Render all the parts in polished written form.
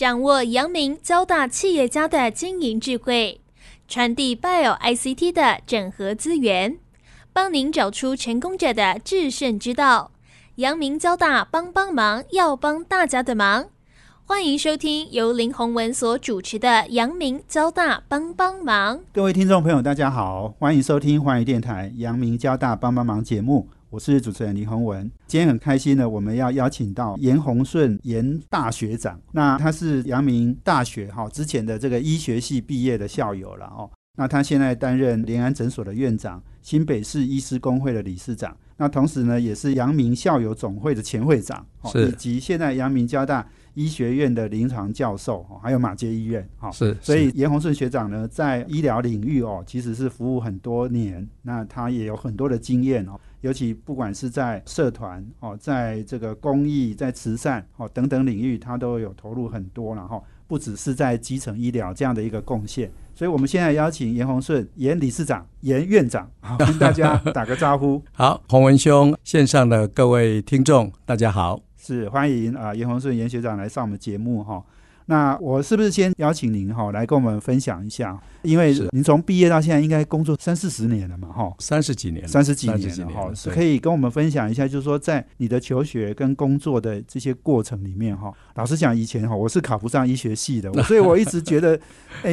掌握阳明交大企业家的经营智慧，传递 BioICT 的整合资源，帮您找出成功者的制胜之道。阳明交大帮忙，要帮大家的忙。欢迎收听由林宏文所主持的阳明交大帮忙。各位听众朋友大家好，欢迎收听寰宇电台阳明交大帮忙节目，我是主持人林宏文。今天很开心的，我们要邀请到严宏顺严大学长，那他是阳明大学之前的这个医学系毕业的校友了哦。那他现在担任联安诊所的院长，新北市医师工会的理事长，那同时呢也是阳明校友总会的前会长，以及现在阳明交大医学院的临床教授，还有马偕医院。是，所以严宏顺学长呢在医疗领域其实是服务很多年，那他也有很多的经验，尤其不管是在社团在这个公益、在慈善等等领域，他都有投入很多，然后不只是在基层医疗这样的一个贡献。所以我们现在邀请严宏顺严理事长、严院长跟大家打个招呼。好，宏文兄，线上的各位听众大家好。是，欢迎严宏顺严学长来上我们节目哈。那我是不是先邀请您来跟我们分享一下，因为您从毕业到现在应该工作30-40年了嘛哈，30几年哈，可以跟我们分享一下，就是说在你的求学跟工作的这些过程里面哈。老实讲，以前我是考不上医学系的，所以我一直觉得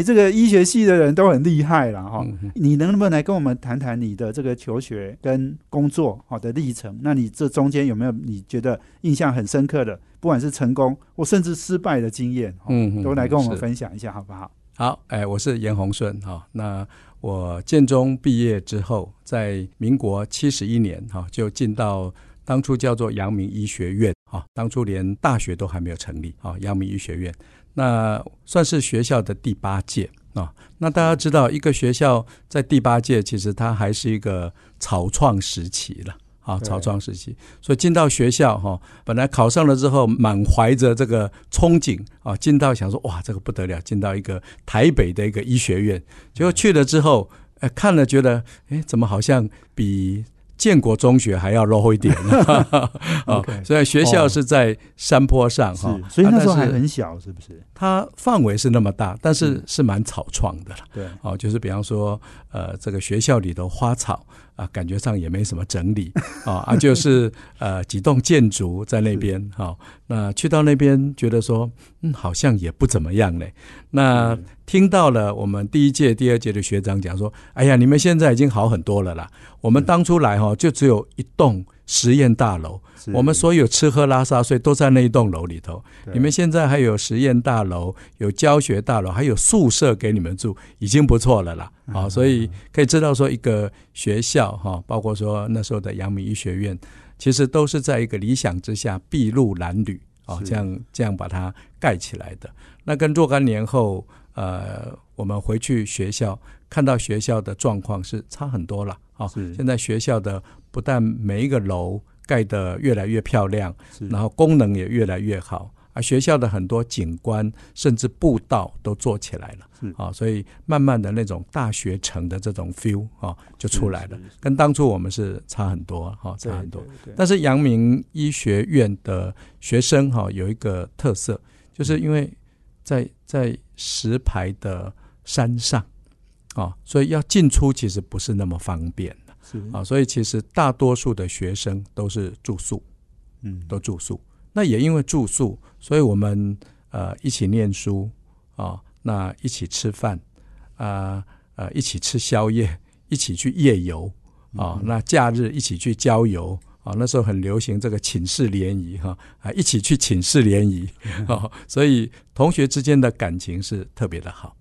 这个医学系的人都很厉害啦哈。你能不能来跟我们谈谈你的这个求学跟工作的历程？那你这中间有没有你觉得印象很深刻的，不管是成功或甚至失败的经验，都来跟我们分享一下好不好？好，我是严宏顺。那我建中毕业之后，在民国71年就进到当初叫做阳明医学院，当初连大学都还没有成立，阳明医学院那算是学校的第8届。那大家知道一个学校在第8届其实它还是一个草创时期了，草创时期，所以进到学校，本来考上了之后满怀着这个憧憬，进到想说哇这个不得了，进到一个台北的一个医学院，结果去了之后看了觉得怎么好像比建国中学还要low一点okay， 所以学校是在山坡上，所以那时候还很小是不是？它范围是那么大，但是是蛮草创的了。对，就是比方说这个学校里头花草感觉上也没什么整理就是几栋建筑在那边。那去到那边觉得说好像也不怎么样嘞。那听到了我们第1届、第2届的学长讲说，哎呀，你们现在已经好很多了啦。我们当初来就只有一栋实验大楼，我们所有吃喝拉撒睡都在那一栋楼里头。你们现在还有实验大楼，有教学大楼，还有宿舍给你们住，已经不错了啦。所以可以知道说一个学校包括说那时候的阳明医学院，其实都是在一个理想之下筚路蓝缕，这样把它盖起来的。那跟若干年后我们回去学校看到学校的状况是差很多了。现在学校的不但每一个楼盖得越来越漂亮，然后功能也越来越好，学校的很多景观甚至步道都做起来了，所以慢慢的那种大学城的这种 feel就出来了，跟当初我们是差很多。但是阳明医学院的学生有一个特色，就是因为在石牌的山上所以要进出其实不是那么方便的所以其实大多数的学生都是住宿，都住宿。那也因为住宿，所以我们一起念书那一起吃饭一起吃宵夜，一起去夜游那假日一起去郊游那时候很流行这个寝室联谊一起去寝室联谊所以同学之间的感情是特别的好，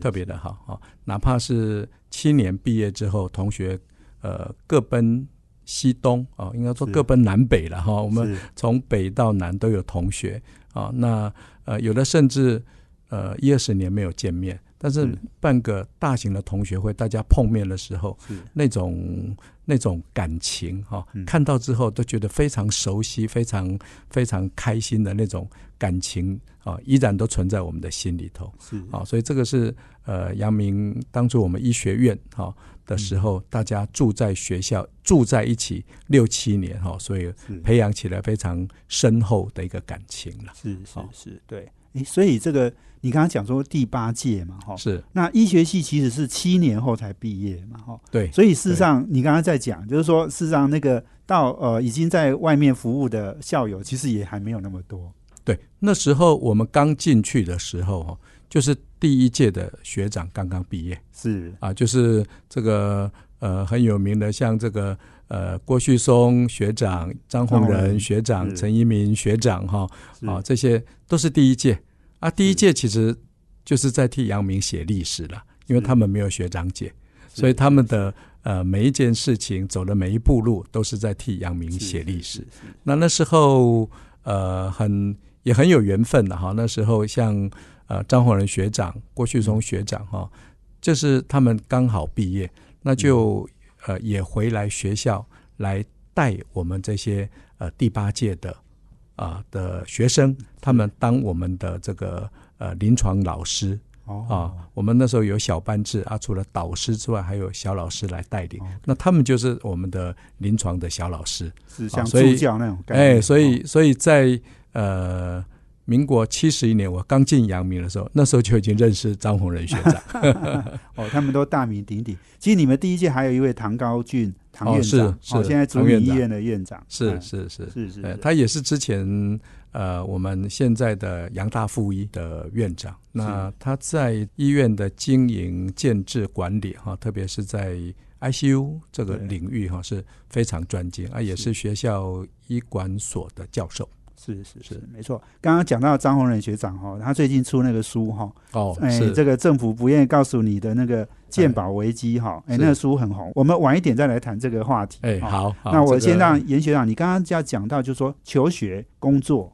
特别的好。哪怕是7年毕业之后，同学各奔西东应该说各奔南北了我们从北到南都有同学那有的甚至20-20年没有见面，但是办个大型的同学会，大家碰面的时候那种感情看到之后都觉得非常熟悉，非常开心的那种感情依然都存在我们的心里头所以这个是阳明当初我们医学院的时候大家住在学校住在一起6-7年所以培养起来非常深厚的一个感情了。是，对。所以这个你刚刚讲说第八届嘛，是，那医学系其实是7年后才毕业嘛，对，所以事实上你刚刚在讲就是说事实上那个到已经在外面服务的校友其实也还没有那么多。对，那时候我们刚进去的时候就是第一届的学长刚刚毕业，是啊，就是这个很有名的像这个郭旭松学长、张宏仁学长、陈一鸣学长这些都是第一届啊。第一届其实就是在替阳明写历史了，因为他们没有学长姐，所以他们的每一件事情走的每一步路都是在替阳明写历史。那时候也很有缘分的哈。那时候像张宏仁学长、郭旭松学长哈，就是他们刚好毕业，那就也回来学校来带我们这些第八届的学生，他们当我们的这个临床老师啊。我们那时候有小班制啊，除了导师之外还有小老师来带领，那他们就是我们的临床的小老师，是像助教那种概念。所以在民国71年我刚进阳明的时候，那时候就已经认识张宏仁学长他们都大名鼎鼎。其实你们第一届还有一位唐高俊唐院长，是现在竹林医院的院长，是他也是之前我们现在的阳大附医的院长。那他在医院的经营建制管理特别是在 ICU 这个领域是非常专精啊，也是学校医管所的教授。是没错。刚刚讲到张宏仁学长他最近出那个书这个政府不愿意告诉你的那个健保危机那个书很红，我们晚一点再来谈这个话题。好，那我先让严学长，你刚刚要讲到就是说求学工作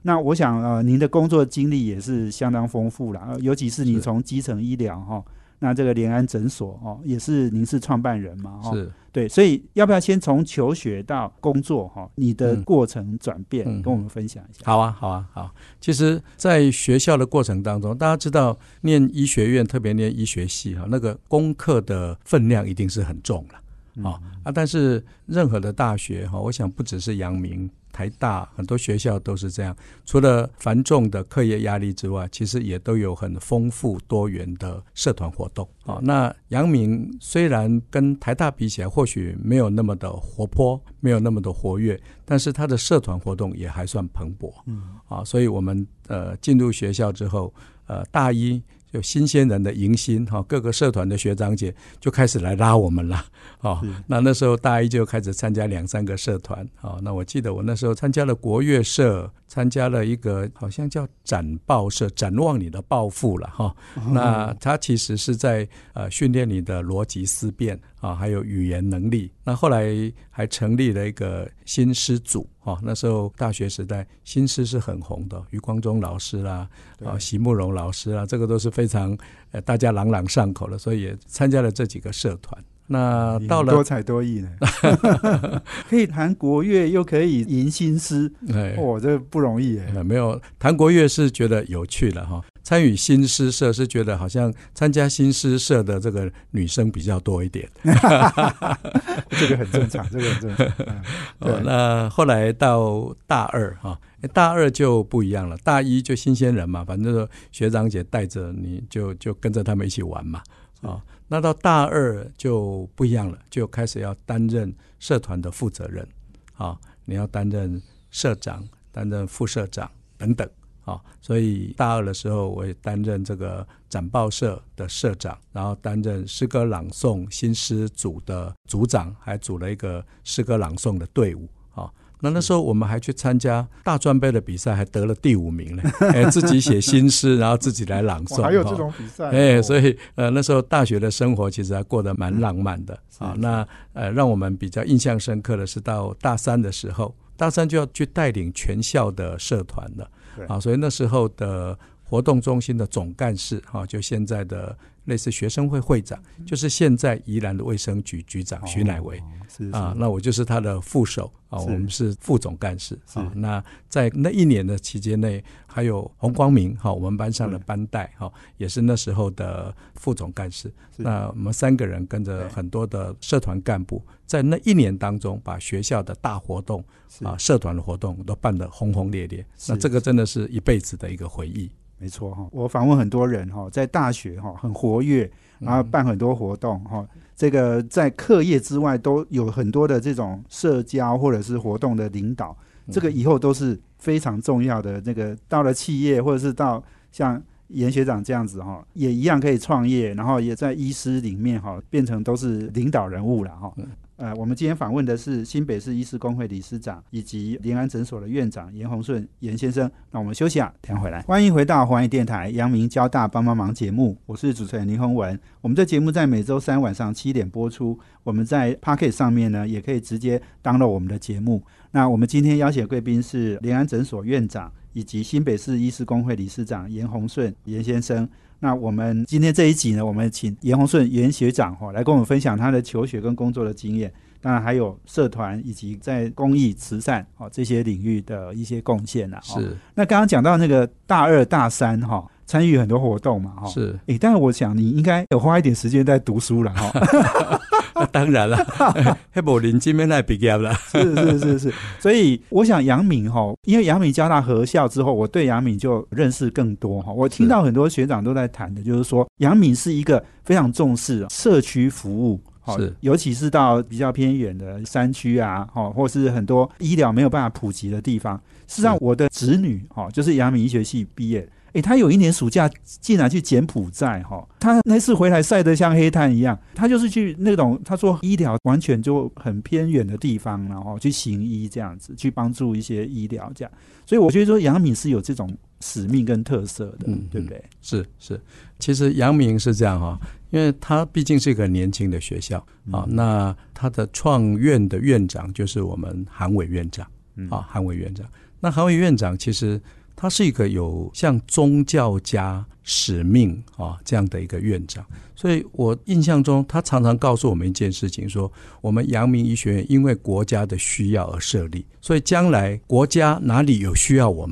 那我想您的工作经历也是相当丰富啦，尤其是你从基层医疗那这个联安诊所也是您是创办人嘛，是，对，所以要不要先从求学到工作你的过程转变跟我们分享一下？好。其实在学校的过程当中，大家知道念医学院特别念医学系那个功课的分量一定是很重了但是任何的大学我想不只是阳明、台大，很多学校都是这样，除了繁重的课业压力之外，其实也都有很丰富多元的社团活动那阳明虽然跟台大比起来或许没有那么的活泼，没有那么的活跃，但是它的社团活动也还算蓬勃所以我们进入学校之后大一有新鲜人的迎新各个社团的学长姐就开始来拉我们了那时候大一就开始参加2-3个社团那我记得我那时候参加了国乐社，参加了一个好像叫展报社，展望你的抱负了那它其实是在训练你的逻辑思辨还有语言能力。那后来还成立了一个新诗组那时候大学时代新诗是很红的，余光中老师啦席慕容老师啦，这个都是非常大家朗朗上口了，所以也参加了这几个社团。那到了多才多艺呢可以弹国乐又可以吟新诗这不容易没有，弹国乐是觉得有趣了参与新诗社是觉得好像参加新诗社的这个女生比较多一点这个很正常那后来到大二大二就不一样了，大一就新鲜人嘛，反正学长姐带着你就跟着他们一起玩嘛那到大二就不一样了，就开始要担任社团的负责人你要担任社长、担任副社长等等所以大二的时候我也担任这个展报社的社长，然后担任诗歌朗诵新诗组的组长，还组了一个诗歌朗诵的队伍那时候我们还去参加大专杯的比赛，还得了第5名自己写新诗然后自己来朗诵还有这种比赛所以那时候大学的生活其实还过得蛮浪漫的那让我们比较印象深刻的是到大3的时候，大3就要去带领全校的社团了所以那时候的活动中心的总干事哈，就现在的类似学生会会长，就是现在宜兰的卫生局局长徐乃维、那我就是他的副手啊，我们是副总干事啊。那在那一年的期间内，还有洪光明哈，我们班上的班代哈，也是那时候的副总干事。那我们三个人跟着很多的社团干部，在那一年当中，把学校的大活动啊、社团的活动都办得轰轰烈烈。那这个真的是一辈子的一个回忆。没错，我访问很多人在大学很活跃，然后办很多活动，这个在课业之外都有很多的这种社交或者是活动的领导，这个以后都是非常重要的。那个到了企业或者是到像严学长这样子也一样可以创业，然后也在医师里面变成都是领导人物了。我们今天访问的是新北市医师公会理事长以及联安诊所的院长严宏顺严先生。那我们休息啊，等一下回来。欢迎回到寰宇电台阳明交大帮帮忙节目，我是主持人林宏文。我们这节目在每周三晚上7点播出，我们在 Podcast 上面呢也可以直接 download 我们的节目。那我们今天邀请贵宾是联安诊所院长以及新北市医师公会理事长严宏顺严先生。那我们今天这一集呢，我们请严宏顺严学长来跟我们分享他的求学跟工作的经验，当然还有社团以及在公益慈善这些领域的一些贡献啦。是。那刚刚讲到那个大二大三参与很多活动嘛，是。但是我想你应该有花一点时间在读书了当然了那没人今天来毕业了是。所以我想阳明因为阳明交大合校之后，我对阳明就认识更多。我听到很多学长都在谈的就是说，阳明是一个非常重视社区服务，尤其是到比较偏远的山区啊，或是很多医疗没有办法普及的地方。事实上我的侄女就是阳明医学系毕业，他有一年暑假竟然去柬埔寨，他那次回来晒得像黑炭一样。他就是去那种他说医疗完全就很偏远的地方，然后去行医这样子，去帮助一些医疗这样。所以我觉得说阳明是有这种使命跟特色的，对不对？是。其实阳明是这样因为他毕竟是一个年轻的学校那他的创院的院长就是我们韩伟院长韩伟院长。那韩伟院长其实他是一个有像宗教家使命这样的一个院长，所以我印象中他常常告诉我们一件事情，说我们阳明医学院因为国家的需要而设立，所以将来国家哪里有需要我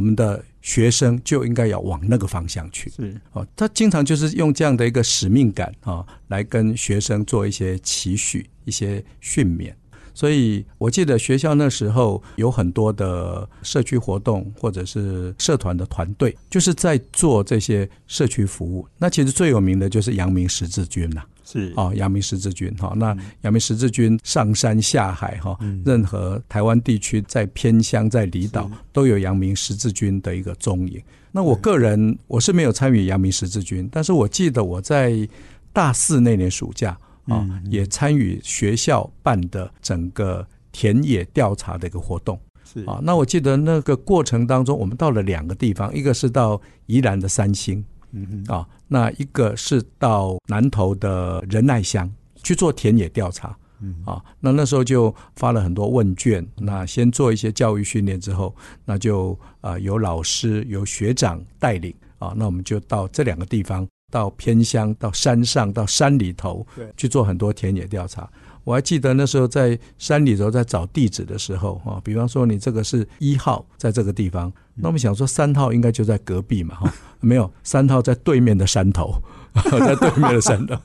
们的学生就应该要往那个方向去。是他经常就是用这样的一个使命感来跟学生做一些期许一些训勉。所以我记得学校那时候有很多的社区活动或者是社团的团队，就是在做这些社区服务。那其实最有名的就是阳明十字军阳明十字军那阳明十字军上山下海任何台湾地区在偏乡在离岛都有阳明十字军的一个踪影。那我个人我是没有参与阳明十字军，但是我记得我在大四那年暑假也参与学校办的整个田野调查的一个活动。是那我记得那个过程当中我们到了2个地方，一个是到宜兰的三星那一个是到南投的仁爱乡去做田野调查那时候就发了很多问卷，那先做一些教育训练之后，那就由老师由学长带领那我们就到这2个地方，到偏乡到山上到山里头去做很多田野调查。我还记得那时候在山里头在找地址的时候比方说你这个是1号在这个地方，那我们想说3号应该就在隔壁嘛没有，3号在对面的山头在对面的山头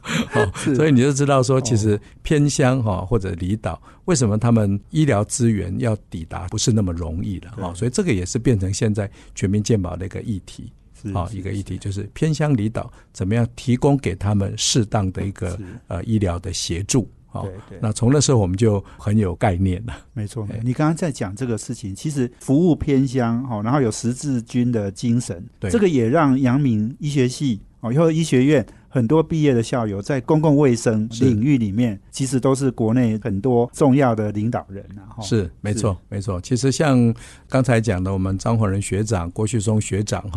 所以你就知道说其实偏乡或者离岛为什么他们医疗资源要抵达不是那么容易的所以这个也是变成现在全民健保的一个议题一个议题，就是偏乡离岛怎么样提供给他们适当的一个医疗的协助那从那时候我们就很有概念了。没错，你刚刚在讲这个事情，其实服务偏乡然后有十字军的精神，这个也让阳明医学系以后医学院很多毕业的校友在公共卫生领域里面其实都是国内很多重要的领导人是没错。其实像刚才讲的我们张宏仁学长郭旭松学长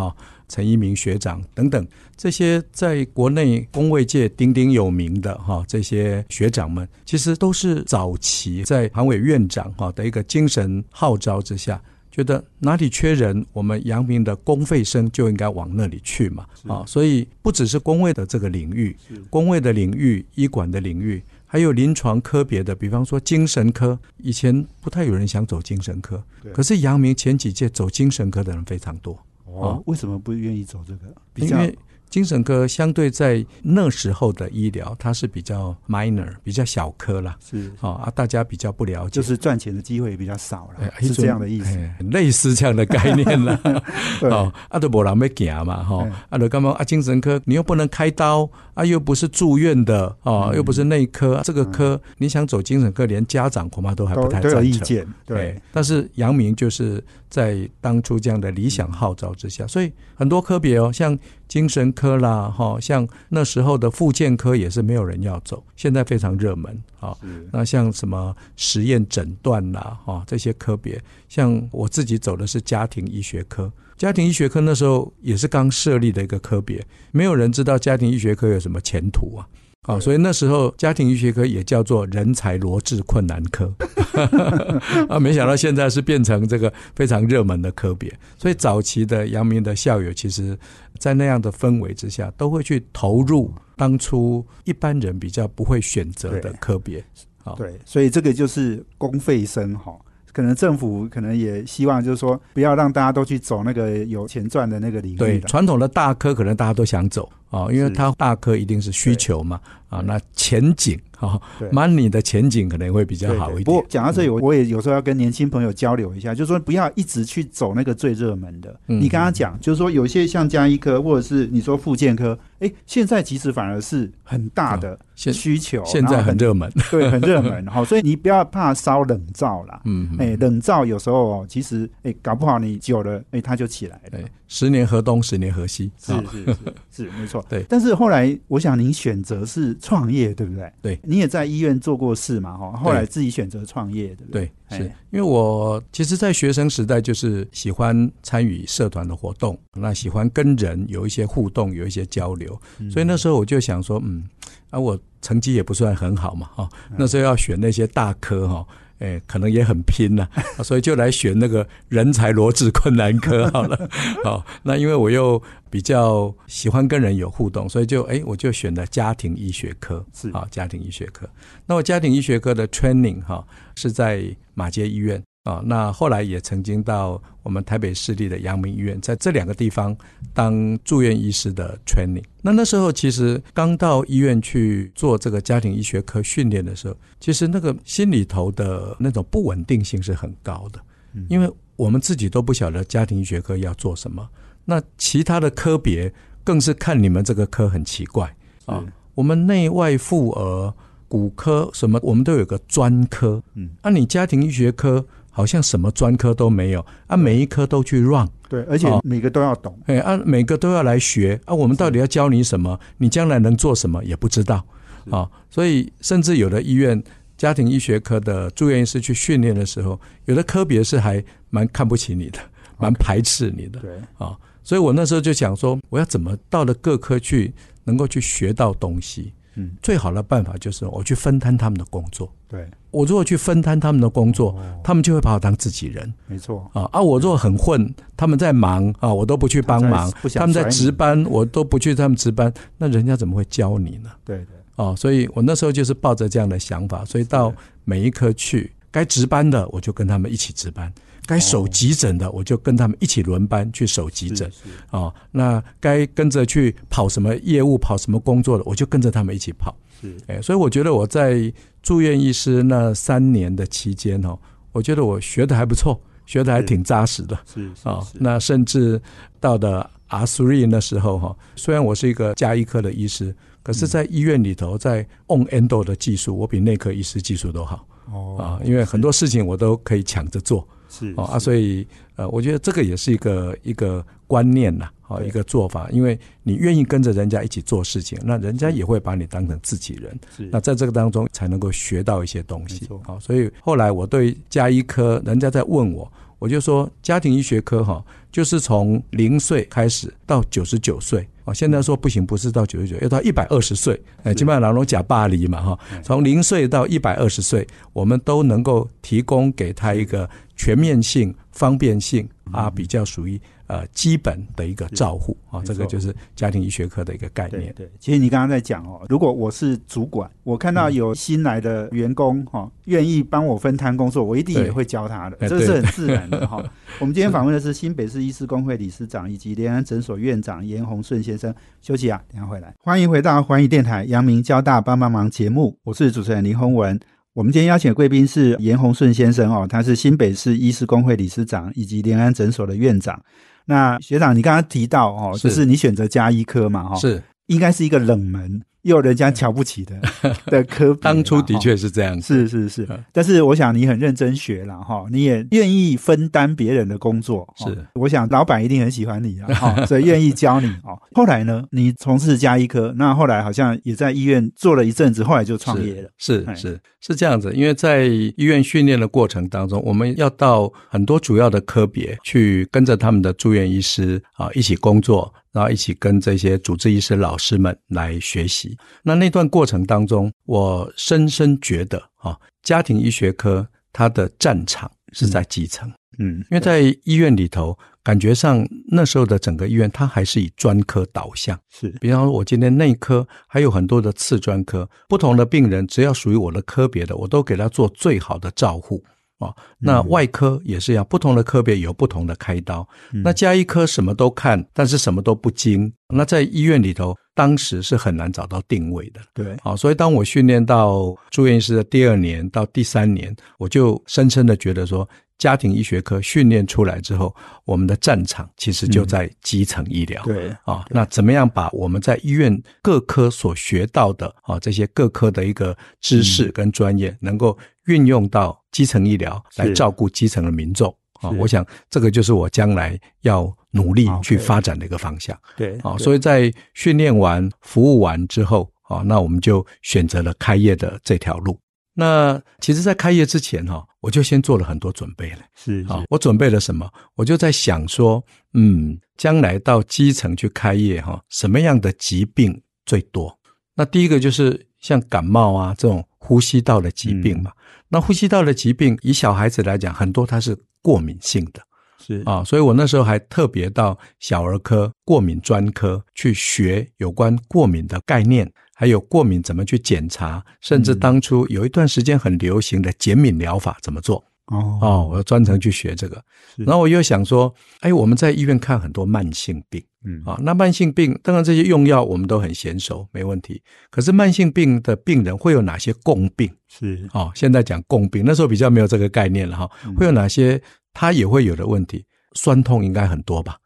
陈一鸣学长等等，这些在国内公卫界鼎鼎有名的这些学长们，其实都是早期在韩伟院长的一个精神号召之下觉得哪里缺人，我们阳明的公费生就应该往那里去嘛。啊，所以不只是公卫的这个领域，公卫的领域、医管的领域，还有临床科别的，比方说精神科，以前不太有人想走精神科，可是阳明前几届走精神科的人非常多。哦，为什么不愿意走这个？因为精神科相对在那时候的医疗，它是比较 minor， 比较小科啦，是啊，大家比较不了解，就是赚钱的机会也比较少了，哎，是这样的意思，哎，类似这样的概念啦。哦，啊，都没人要走嘛，哈，啊，就感觉啊，精神科你又不能开刀，啊，又不是住院的，哦，又不是内科，这个科你想走精神科，连家长恐怕都还不太赞成，都有意见，对。但是阳明就是在当初这样的理想号召之下，所以很多科别哦，像精神科啦，像那时候的复健科也是没有人要走，现在非常热门。那像什么实验诊断啦，这些科别，像我自己走的是家庭医学科。家庭医学科那时候也是刚设立的一个科别，没有人知道家庭医学科有什么前途啊。哦，所以那时候家庭医学科也叫做人才罗致困难科啊，没想到现在是变成这个非常热门的科别。所以早期的阳明的校友其实在那样的氛围之下都会去投入当初一般人比较不会选择的科别。 对，所以这个就是公费生哈，可能政府可能也希望就是说不要让大家都去走那个有钱赚的那个领域。对，传统的大科可能大家都想走，哦，因为它大科一定是需求嘛，啊，那前景，哦，money 的前景可能会比较好一点。不过讲到这里，我也有时候要跟年轻朋友交流一下，就是说不要一直去走那个最热门的。你刚刚讲就是说有些像家医科或者是你说复健科，哎，现在其实反而是很大的需求，现在很热门，对，很热门。好，所以你不要怕烧冷灶啦，哎，冷灶有时候其实哎搞不好你久了哎它就起来了。10年河东，10年河西，是没错。对，但是后来我想您选择是创业，对不对？对，你也在医院做过事嘛，后来自己选择创业，对不对？对，是因为我其实在学生时代就是喜欢参与社团的活动，那喜欢跟人有一些互动，有一些交流，所以那时候我就想说，我成绩也不算很好嘛，那时候要选那些大科哈，哎，可能也很拼啦，啊，所以就来选那个人才罗致困难科好了。好，那因为我又比较喜欢跟人有互动，所以就哎，我就选了家庭医学科。是啊，家庭医学科。那我家庭医学科的 training 哈是在马偕医院啊，那后来也曾经到我们台北市立的阳明医院，在这两个地方当住院医师的 training。那时候其实刚到医院去做这个家庭医学科训练的时候，其实那个心里头的那种不稳定性是很高的，因为我们自己都不晓得家庭医学科要做什么，那其他的科别更是看你们这个科很奇怪啊，我们内外妇儿、骨科什么我们都有个专科，那你家庭医学科好像什么专科都没有啊，每一科都去 run， 对，而且每个都要懂，哎，啊，每个都要来学啊，我们到底要教你什么，你将来能做什么也不知道啊，所以甚至有的医院家庭医学科的住院医师去训练的时候，有的科别是还蛮看不起你的，蛮排斥你的，对啊，所以我那时候就想说，我要怎么到了各科去能够去学到东西。最好的办法就是我去分摊他们的工作。对，我如果去分摊他们的工作，他们就会把我当自己人。没错啊，我如果很混，他们在忙啊，我都不去帮忙；他们在值班，我都不去他们值班，那人家怎么会教你呢？对对啊，所以我那时候就是抱着这样的想法，所以到每一科去，该值班的我就跟他们一起值班。该守急诊的我就跟他们一起轮班去守急诊，哦，那该跟着去跑什么业务跑什么工作的我就跟着他们一起跑，所以我觉得我在住院医师那3年的期间，哦，我觉得我学的还不错，学的还挺扎实的，哦，那甚至到的 R3 那时候，哦，虽然我是一个家医科的医师，可是在医院里头在 on endo 的技术我比内科医师技术都好，哦，因为很多事情我都可以抢着做，是啊，所以我觉得这个也是一个观念啦，一个做法，因为你愿意跟着人家一起做事情，那人家也会把你当成自己人，那在这个当中才能够学到一些东西，所以后来我对家医科人家在问我，我就说家庭医学科哈，就是从0岁开始到99岁。现在说不行，不是到99，要到120岁。基本上老农假巴黎嘛哈，从0岁到120岁，我们都能够提供给他一个全面性、方便性啊，比较属于基本的一个照护啊，这个就是家庭医学科的一个概念。对，其实你刚刚在讲哦，如果我是主管，我看到有新来的员工哈，愿意帮我分摊工作，我一定也会教他的，这是很自然的哈。我们今天访问的是新北市医师工会理事长以及联安诊所院长严宏顺先生。休息啊，等一下回来。欢迎回到寰宇电台阳明交大帮帮忙节目，我是主持人林宏文。我们今天邀请的贵宾是严宏顺先生哦，他是新北市医师工会理事长以及联安诊所的院长。那学长，你刚刚提到哦，就是你选择家医科嘛，哈，是应该是一个冷门又人家瞧不起的科别。当初的确是这样子，是。但是我想你很认真学啦，哈，你也愿意分担别人的工作，是。我想老板一定很喜欢你啦，哈，所以愿意教你哦。后来呢，你从事家医科，那后来好像也在医院做了一阵子，后来就创业了。是这样子，因为在医院训练的过程当中，我们要到很多主要的科别去跟着他们的住院医师啊一起工作。然后一起跟这些主治医师老师们来学习。那段过程当中，我深深觉得家庭医学科它的战场是在基层。因为在医院里头，感觉上那时候的整个医院它还是以专科导向。是，比方说我今天内科还有很多的次专科，不同的病人只要属于我的科别的，我都给他做最好的照护。那外科也是一样，不同的科别有不同的开刀。那家医科什么都看，但是什么都不精。那在医院里头，当时是很难找到定位的。对，好，所以当我训练到住院医师的第2年到第3年，我就深深的觉得说，家庭医学科训练出来之后，我们的战场其实就在基层医疗。对，啊，那怎么样把我们在医院各科所学到的啊这些各科的一个知识跟专业，能够运用到基层医疗来照顾基层的民众啊，我想这个就是我将来要努力去发展的一个方向。对，啊，所以在训练完、服务完之后啊，那我们就选择了开业的这条路。那其实在开业之前哈，我就先做了很多准备了。是啊，我准备了什么？我就在想说，将来到基层去开业哈，什么样的疾病最多？那第一个就是像感冒啊这种呼吸道的疾病嘛。那呼吸道的疾病以小孩子来讲，很多它是过敏性的。是啊，所以我那时候还特别到小儿科过敏专科去学有关过敏的概念，还有过敏怎么去检查，甚至当初有一段时间很流行的减敏疗法怎么做。我专程去学这个。然后我又想说，我们在医院看很多慢性病。那慢性病当然这些用药我们都很娴熟，没问题。可是慢性病的病人会有哪些共病？是现在讲共病，那时候比较没有这个概念了哈。会有哪些他也会有的问题？酸痛应该很多吧？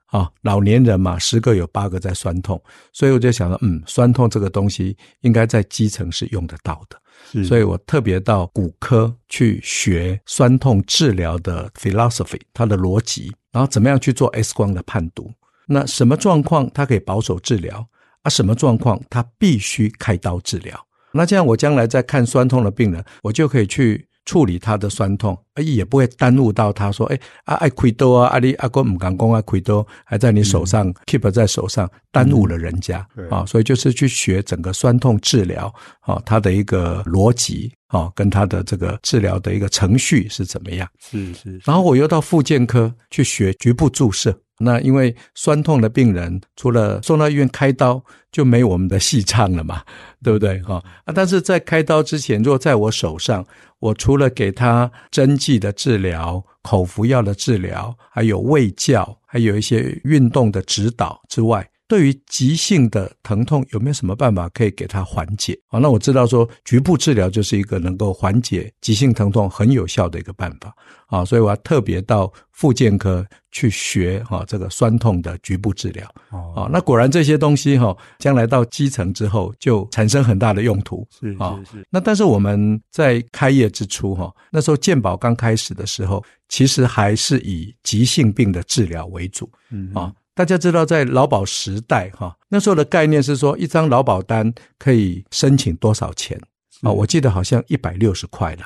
老年人嘛，10个有8个在酸痛，所以我就想到，酸痛这个东西应该在基层是用得到的。所以我特别到骨科去学酸痛治疗的 philosophy， 它的逻辑，然后怎么样去做 X 光的判读，那什么状况它可以保守治疗啊，什么状况它必须开刀治疗。那这样我将来在看酸痛的病人，我就可以去处理他的酸痛，也不会耽误到他说，要开刀啊，你还不敢说要开刀，还在你手上 keep 在手上，耽误了人家。所以就是去学整个酸痛治疗他的一个逻辑跟他的这个治疗的一个程序是怎么样。是。然后我又到复健科去学局部注射。那因为酸痛的病人除了送到医院开刀就没我们的戏唱了嘛，对不对？但是在开刀之前，如果在我手上，我除了给他针剂的治疗、口服药的治疗，还有卫教，还有一些运动的指导之外，对于急性的疼痛有没有什么办法可以给它缓解？那我知道说局部治疗就是一个能够缓解急性疼痛很有效的一个办法。所以我要特别到复健科去学这个酸痛的局部治疗。那果然这些东西将来到基层之后就产生很大的用途。是。那但是我们在开业之初，那时候健保刚开始的时候，其实还是以急性病的治疗为主。大家知道在劳保时代那时候的概念是说，一张劳保单可以申请多少钱，我记得好像160块了。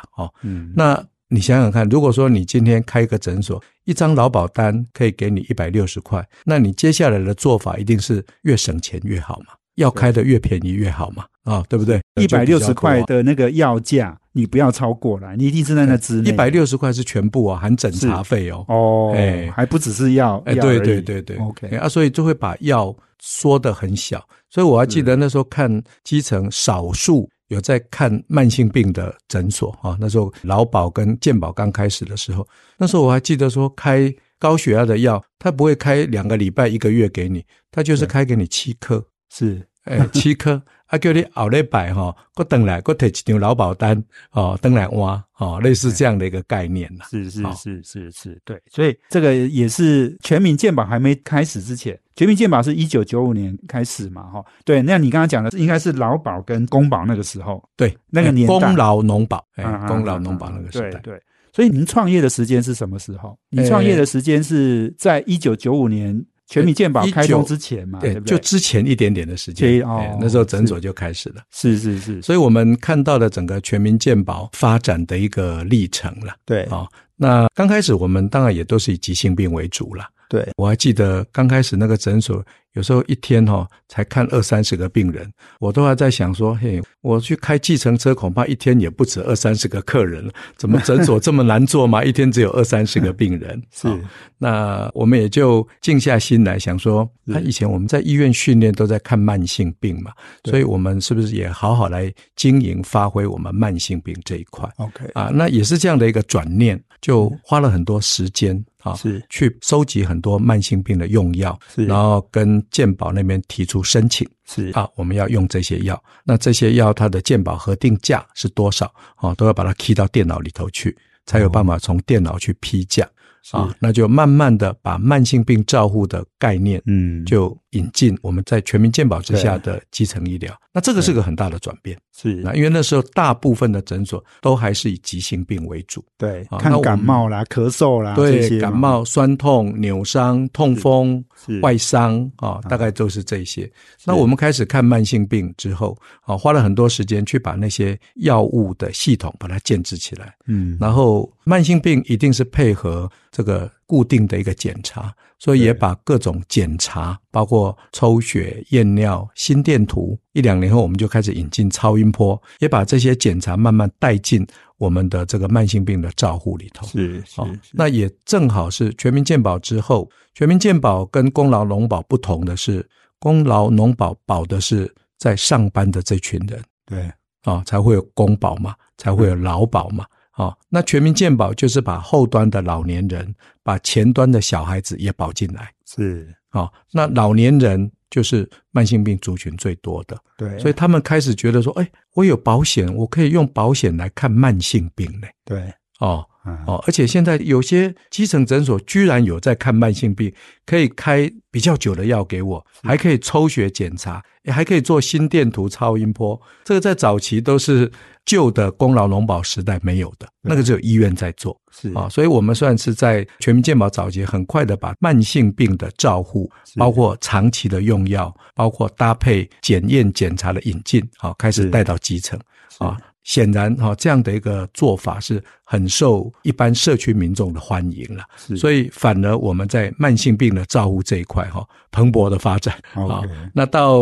那你想想看，如果说你今天开一个诊所，一张劳保单可以给你160块，那你接下来的做法一定是越省钱越好嘛，要开的越便宜越好嘛，哦，对不对？160块的那个药价你不要超过了，你一定是在那之内。160块是全部啊，含诊查费哦。哦，哎，还不只是药。哎，对对对对。OK。啊，所以就会把药缩得很小。所以我还记得那时候看基层少数有在看慢性病的诊所啊，那时候劳保跟健保刚开始的时候，那时候我还记得说开高血压的药，他不会开2个礼拜1个月给你，他就是开给你7颗。是。哎，7颗。啊，叫你后礼拜吼，搁等来，搁摕一张劳保单哦，等来换哦，类似这样的一个概念啦。是是是是是，对，所以这个也是全民健保还没开始之前，全民健保是1995年开始嘛，哈，对，那你刚刚讲的应该是劳保跟公保那个时候，对，那个年代，公劳农保，公劳农保那个时代，对。所以您创业的时间是什么时候？你创业的时间是在1995年。全民健保开通之前嘛，对不对？就之前一点点的时间，哦，那时候诊所就开始了。是是是，所以我们看到了整个全民健保发展的一个历程了。对，哦，那刚开始我们当然也都是以急性病为主了。对，我还记得刚开始那个诊所，有时候一天哦才看20-30个病人，我都还在想说，嘿，我去开计程车恐怕一天也不止20-30个客人了，怎么诊所这么难做吗？一天只有20-30个病人。是，哦，那我们也就静下心来想说，那以前我们在医院训练都在看慢性病嘛，所以我们是不是也好好来经营发挥我们慢性病这一块？ OK 啊，那也是这样的一个转念，就花了很多时间。是去收集很多慢性病的用药，然后跟健保那边提出申请，是啊，我们要用这些药，那这些药它的健保核定价是多少，哦，都要把它 key 到电脑里头去，才有办法从电脑去批价，哦，啊，那就慢慢的把慢性病照护的概念，嗯，就引进我们在全民健保之下的基层医疗，那这个是个很大的转变。是，因为那时候大部分的诊所都还是以急性病为主，对，啊，看感冒啦、咳嗽啦，对，这些感冒、酸痛、扭伤、痛风、外伤，啊，大概都是这些。啊，那我们开始看慢性病之后，啊，花了很多时间去把那些药物的系统把它建置起来，嗯，然后慢性病一定是配合这个固定的一个检查，所以也把各种检查包括抽血、验尿、心电图，1-2年后我们就开始引进超音波，也把这些检查慢慢带进我们的这个慢性病的照护里头。是、哦，那也正好是全民健保之后，全民健保跟公劳农保不同的是，公劳农保保的是在上班的这群人，对，哦，才会有公保嘛，才会有劳保嘛。哦，那全民健保就是把后端的老年人，把前端的小孩子也保进来。是，哦，那老年人就是慢性病族群最多的，对，所以他们开始觉得说，哎，我有保险，我可以用保险来看慢性病嘞。对，哦，哦，而且现在有些基层诊所居然有在看慢性病，可以开比较久的药给我，还可以抽血检查，还可以做心电图、超音波，这个在早期都是旧的公劳农保时代没有的，那个只有医院在做。是啊，所以我们算是在全民健保早期很快的把慢性病的照护，包括长期的用药，包括搭配检验检查的引进，啊，开始带到基层啊。显然这样的一个做法是很受一般社区民众的欢迎了，所以反而我们在慢性病的照护这一块蓬勃的发展。Okay. 那到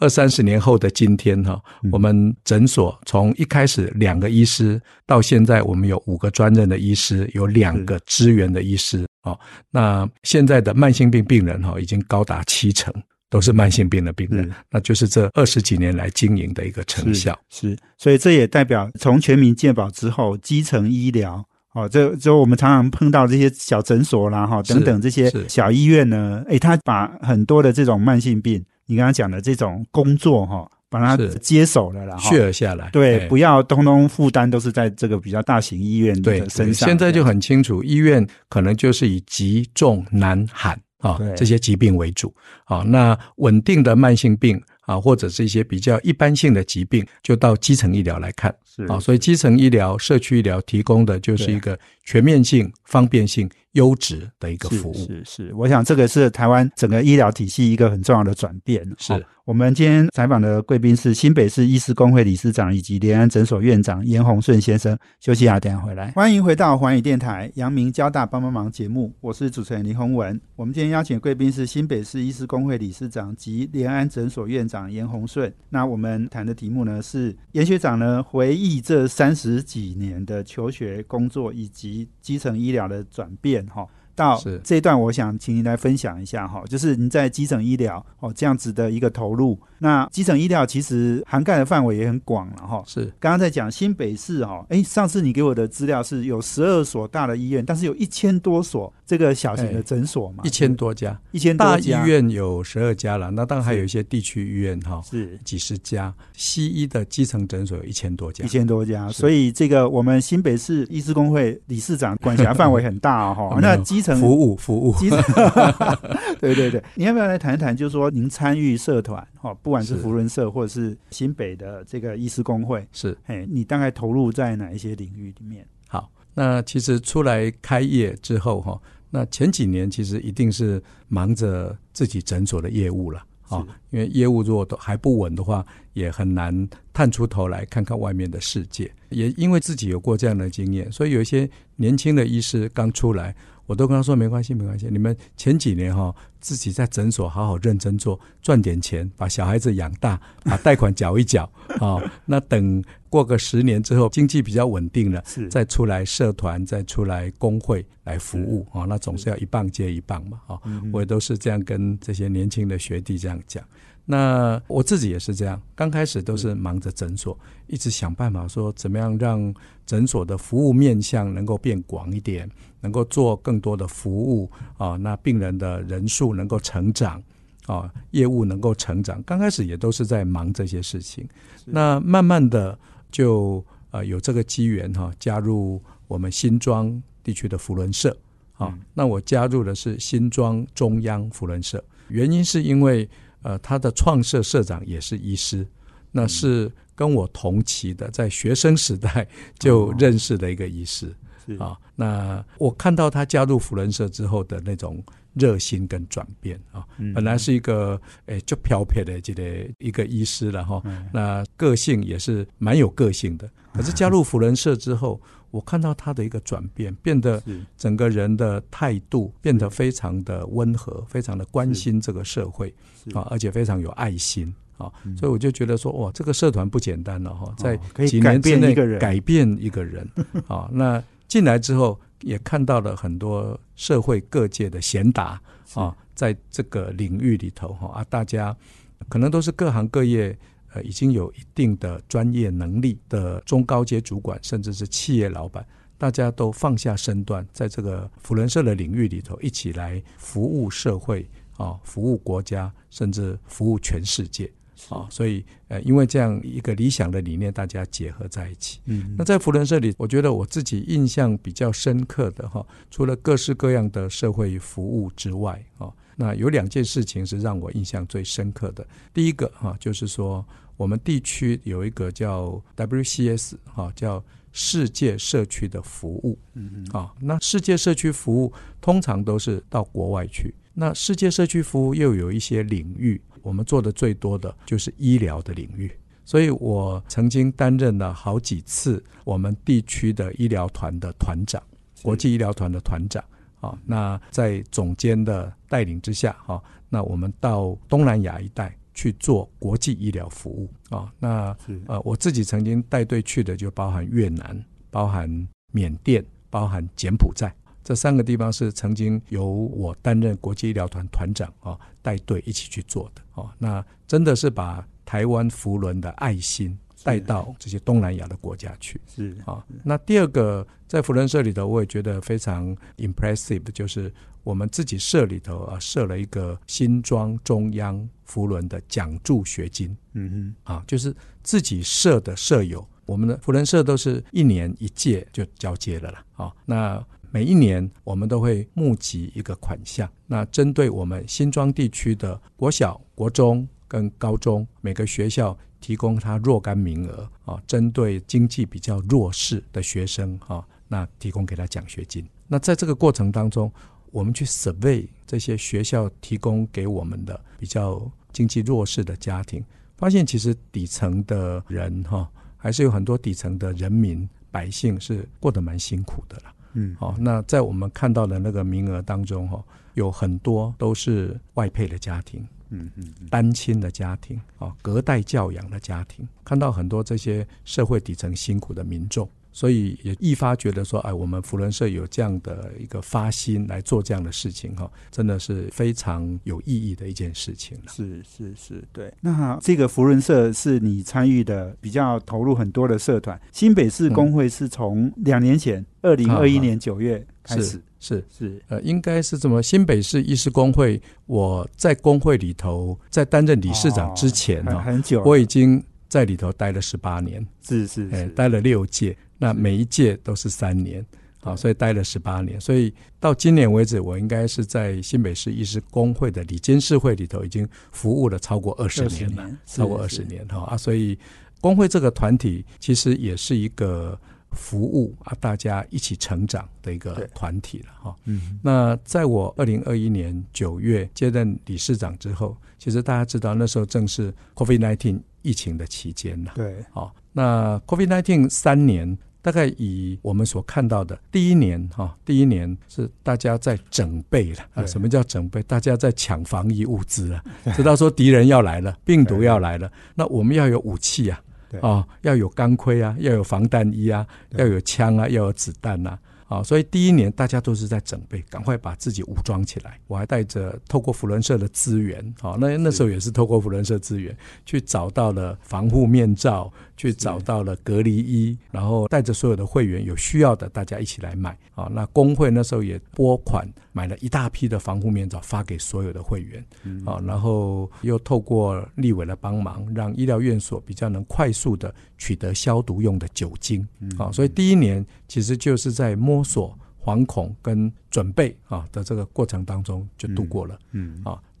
20-30年后的今天，我们诊所从一开始2个医师到现在我们有5个专任的医师，有2个支援的医师，那现在的慢性病病人已经高达70%都是慢性病的病人，那就是这20几年来经营的一个成效。是，所以这也代表从全民健保之后，基层医疗哦，这就我们常常碰到这些小诊所啦，哈，等等这些小医院呢，哎，他把很多的这种慢性病，你刚刚讲的这种工作哈，把它接手了啦，share下来，对，不要通通负担都是在这个比较大型医院的身上。现在就很清楚，医院可能就是以急重难罕啊，这些疾病为主啊，那稳定的慢性病啊，或者是一些比较一般性的疾病，就到基层医疗来看啊，所以基层医疗、社区医疗提供的就是一个全面性、方便性、优质的一个服务。是，我想这个是台湾整个医疗体系一个很重要的转变。是、哦、我们今天采访的贵宾是新北市医师工会理事长以及联安诊所院长严宏顺先生，休息一下，等一下回来。欢迎回到寰宇电台阳明交大帮帮忙节目，我是主持人林宏文。我们今天邀请贵宾是新北市医师工会理事长及联安诊所院长严宏顺。那我们谈的题目呢是严学长呢回忆这30几年的求学工作以及基层医疗的转变，到这一段我想请您来分享一下，就是您在基层医疗这样子的一个投入。那基层医疗其实涵盖的范围也很广了，是刚刚在讲新北市，上次你给我的资料是有12所大的医院，但是有1000多所这个小型的诊所嘛，1000多家，1000多家大医院有12家了，那当然还有一些地区医院是几十家，西医的基层诊所有1000多家，1000多家，所以这个我们新北市医师工会理事长管辖范围很大哦。那基层服务对对对，你要不要来谈一谈，就是说您参与社团不管是扶轮社或者是新北的这个医师工会，是你大概投入在哪一些领域里面？好，那其实出来开业之后，那前几年其实一定是忙着自己诊所的业务了，因为业务如果都还不稳的话，也很难探出头来看看外面的世界。也因为自己有过这样的经验，所以有一些年轻的医师刚出来，我都跟他说没关系没关系，你们前几年自己在诊所好好认真做，赚点钱，把小孩子养大，把贷款缴一缴、哦、那等过个10年之后经济比较稳定了，再出来社团，再出来工会来服务、哦、那总是要一棒接一棒嘛、哦、我也都是这样跟这些年轻的学弟这样讲。那我自己也是这样，刚开始都是忙着诊所，一直想办法说怎么样让诊所的服务面向能够变广一点，能够做更多的服务、哦、那病人的人数能够成长、哦、业务能够成长，刚开始也都是在忙这些事情。那慢慢的就、有这个机缘、哦、加入我们新庄地区的扶轮社、哦嗯、那我加入的是新庄中央扶轮社，原因是因为他的创社社长也是医师，那是跟我同期的，在学生时代就认识的一个医师、哦啊、那我看到他加入扶轮社之后的那种热心跟转变、啊嗯、本来是一个很漂泊的一个医师啦、哦嗯、那个性也是蛮有个性的，可是加入扶轮社之后，我看到他的一个转变，变得整个人的态度变得非常的温和，非常的关心这个社会、啊、而且非常有爱心、啊嗯、所以我就觉得说哇，这个社团不简单了、哦、在几年之内改变一个人、啊、那进来之后也看到了很多社会各界的贤达、啊、在这个领域里头、啊、大家可能都是各行各业已经有一定的专业能力的中高阶主管，甚至是企业老板，大家都放下身段，在这个扶轮社的领域里头一起来服务社会、哦、服务国家，甚至服务全世界、哦、所以因为这样一个理想的理念，大家结合在一起。那在扶轮社里，我觉得我自己印象比较深刻的、哦、除了各式各样的社会服务之外、哦，那有2件事情是让我印象最深刻的。第一个、啊、就是说我们地区有一个叫 WCS、啊、叫世界社区的服务、啊、那世界社区服务通常都是到国外去，那世界社区服务又有一些领域，我们做的最多的就是医疗的领域，所以我曾经担任了好几次我们地区的医疗团的团长，国际医疗团的团长啊、那在总监的带领之下、啊、那我们到东南亚一带去做国际医疗服务、啊、那我自己曾经带队去的就包含越南，包含缅甸，包含柬埔寨，这3个地方是曾经由我担任国际医疗团团长、啊、带队一起去做的、啊、那真的是把台湾扶轮的爱心带到这些东南亚的国家去。是啊，那第2个在扶轮社里头我也觉得非常 impressive 的，就是我们自己社里头、啊、设了一个新庄中央扶轮的奖助学金。嗯哼，啊，就是自己社的社友，我们的扶轮社都是1年1届就交接了啦。啊，那每一年我们都会募集一个款项，那针对我们新庄地区的国小、国中跟高中每个学校，提供他若干名额、啊、针对经济比较弱势的学生、啊、那提供给他奖学金。那在这个过程当中，我们去 survey 这些学校提供给我们的比较经济弱势的家庭，发现其实底层的人还是有很多底层的人民百姓是过得蛮辛苦的啦。那在我们看到的那个名额当中有很多都是外配的家庭，单亲的家庭，隔代教养的家庭，看到很多这些社会底层辛苦的民众，所以也一发觉得说，哎，我们扶轮社有这样的一个发心来做这样的事情，真的是非常有意义的一件事情了。是，对。那这个扶轮社是你参与的比较投入很多的社团，新北市工会是从2年前2021年9月开始。是，应该是这么，新北市医师工会，我在工会里头，在担任理事长之前，很久，我已经在里头待了18年，是，待了6届，那每一届都是3年，好，所以待了18年，所以到今年为止，我应该是在新北市医师工会的理监事会里头已经服务了超过20年了，超过20年啊，所以工会这个团体其实也是一个服务啊，大家一起成长的一个团体了哈。那在我2021年9月接任理事长之后，其实大家知道那时候正是 COVID-19 疫情的期间了。对，好，那 COVID-19 3年。大概以我们所看到的第一年是大家在整备了啊，什么叫整备？大家在抢防疫物资啊，知道说敌人要来了，病毒要来了，那我们要有武器啊，要有钢盔啊，要有防弹衣啊，要有枪啊，要有子弹啊。所以第一年大家都是在整备，赶快把自己武装起来。我还带着透过扶轮社的资源，那时候也是透过扶轮社资源去找到了防护面罩，去找到了隔离衣，然后带着所有的会员有需要的大家一起来买。那工会那时候也拨款买了一大批的防护面罩发给所有的会员，然后又透过立委的帮忙，让医疗院所比较能快速的取得消毒用的酒精。所以第一年其实就是在摸索、惶恐跟准备的这个过程当中就度过了。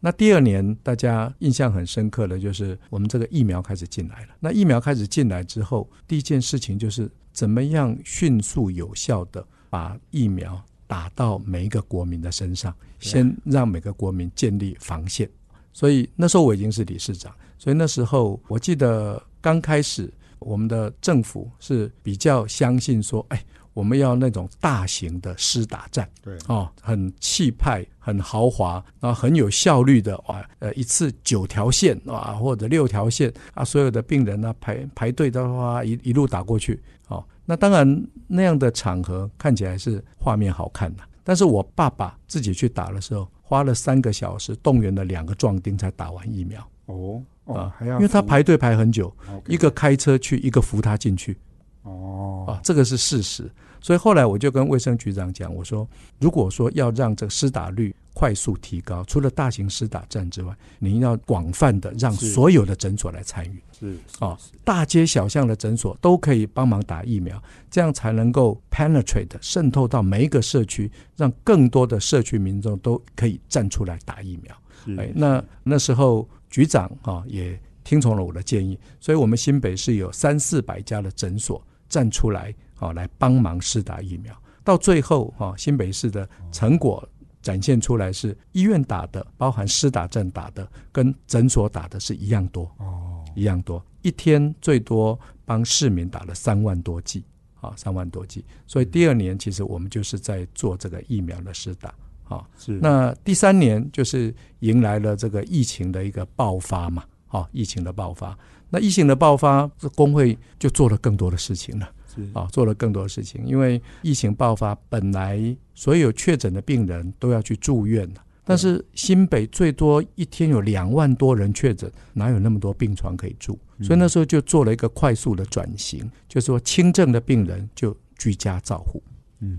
那第二年大家印象很深刻的就是我们这个疫苗开始进来了。那疫苗开始进来之后，第一件事情就是怎么样迅速有效的把疫苗打到每一个国民的身上，先让每个国民建立防线。所以那时候我已经是理事长，所以那时候我记得刚开始我们的政府是比较相信说，哎，我们要那种大型的施打战，对，很气派，很豪华，然后很有效率的，一次9条线啊，或者6条线啊，所有的病人呢排队的话，一路打过去。那当然那样的场合看起来是画面好看的，但是我爸爸自己去打的时候，花了3个小时，动员了2个壮丁才打完疫苗。因为他排队排很久，一个开车去，一个扶他进去。这个是事实。所以后来我就跟卫生局长讲，我说如果说要让这个施打率快速提高，除了大型施打战之外，您要广泛的让所有的诊所来参与，大街小巷的诊所都可以帮忙打疫苗，这样才能够 penetrate 渗透到每一个社区，让更多的社区民众都可以站出来打疫苗。那时候局长也听从了我的建议，所以我们新北市有300-400家的诊所站出来，来帮忙施打疫苗。到最后新北市的成果展现出来是，医院打的包含施打站打的跟诊所打的是一样多，一天最多帮市民打了3万多剂，3万多剂。所以第二年其实我们就是在做这个疫苗的施打。那第3年就是迎来了这个疫情的一个爆发嘛，疫情的爆发，工会就做了更多的事情了，因为疫情爆发本来所有确诊的病人都要去住院了，但是新北最多一天有2万多人确诊，哪有那么多病床可以住？所以那时候就做了一个快速的转型，就是说轻症的病人就居家照护。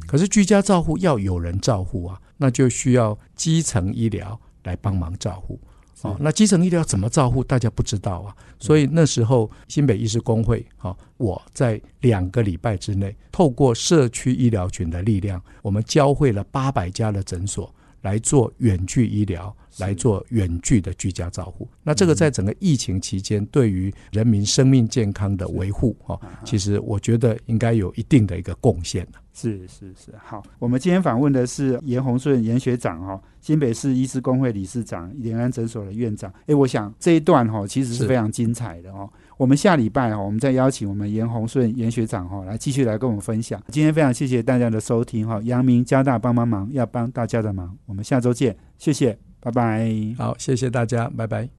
可是居家照护要有人照护啊，那就需要基层医疗来帮忙照护。那基层医疗怎么照护大家不知道啊，所以那时候新北医师工会，我在2个礼拜之内透过社区医疗群的力量，我们教会了800家的诊所来做远距医疗，来做远距的居家照护。那这个在整个疫情期间对于人民生命健康的维护，其实我觉得应该有一定的一个贡献。是。好，我们今天访问的是严宏顺严学长，新北市医师公会理事长，联安诊所的院长。我想这一段其实是非常精彩的。我们下礼拜我们再邀请我们严宏顺严学长来继续来跟我们分享。今天非常谢谢大家的收听，阳明交大帮帮忙，要帮大家的忙，我们下周见，谢谢，拜拜。好，谢谢大家，拜拜。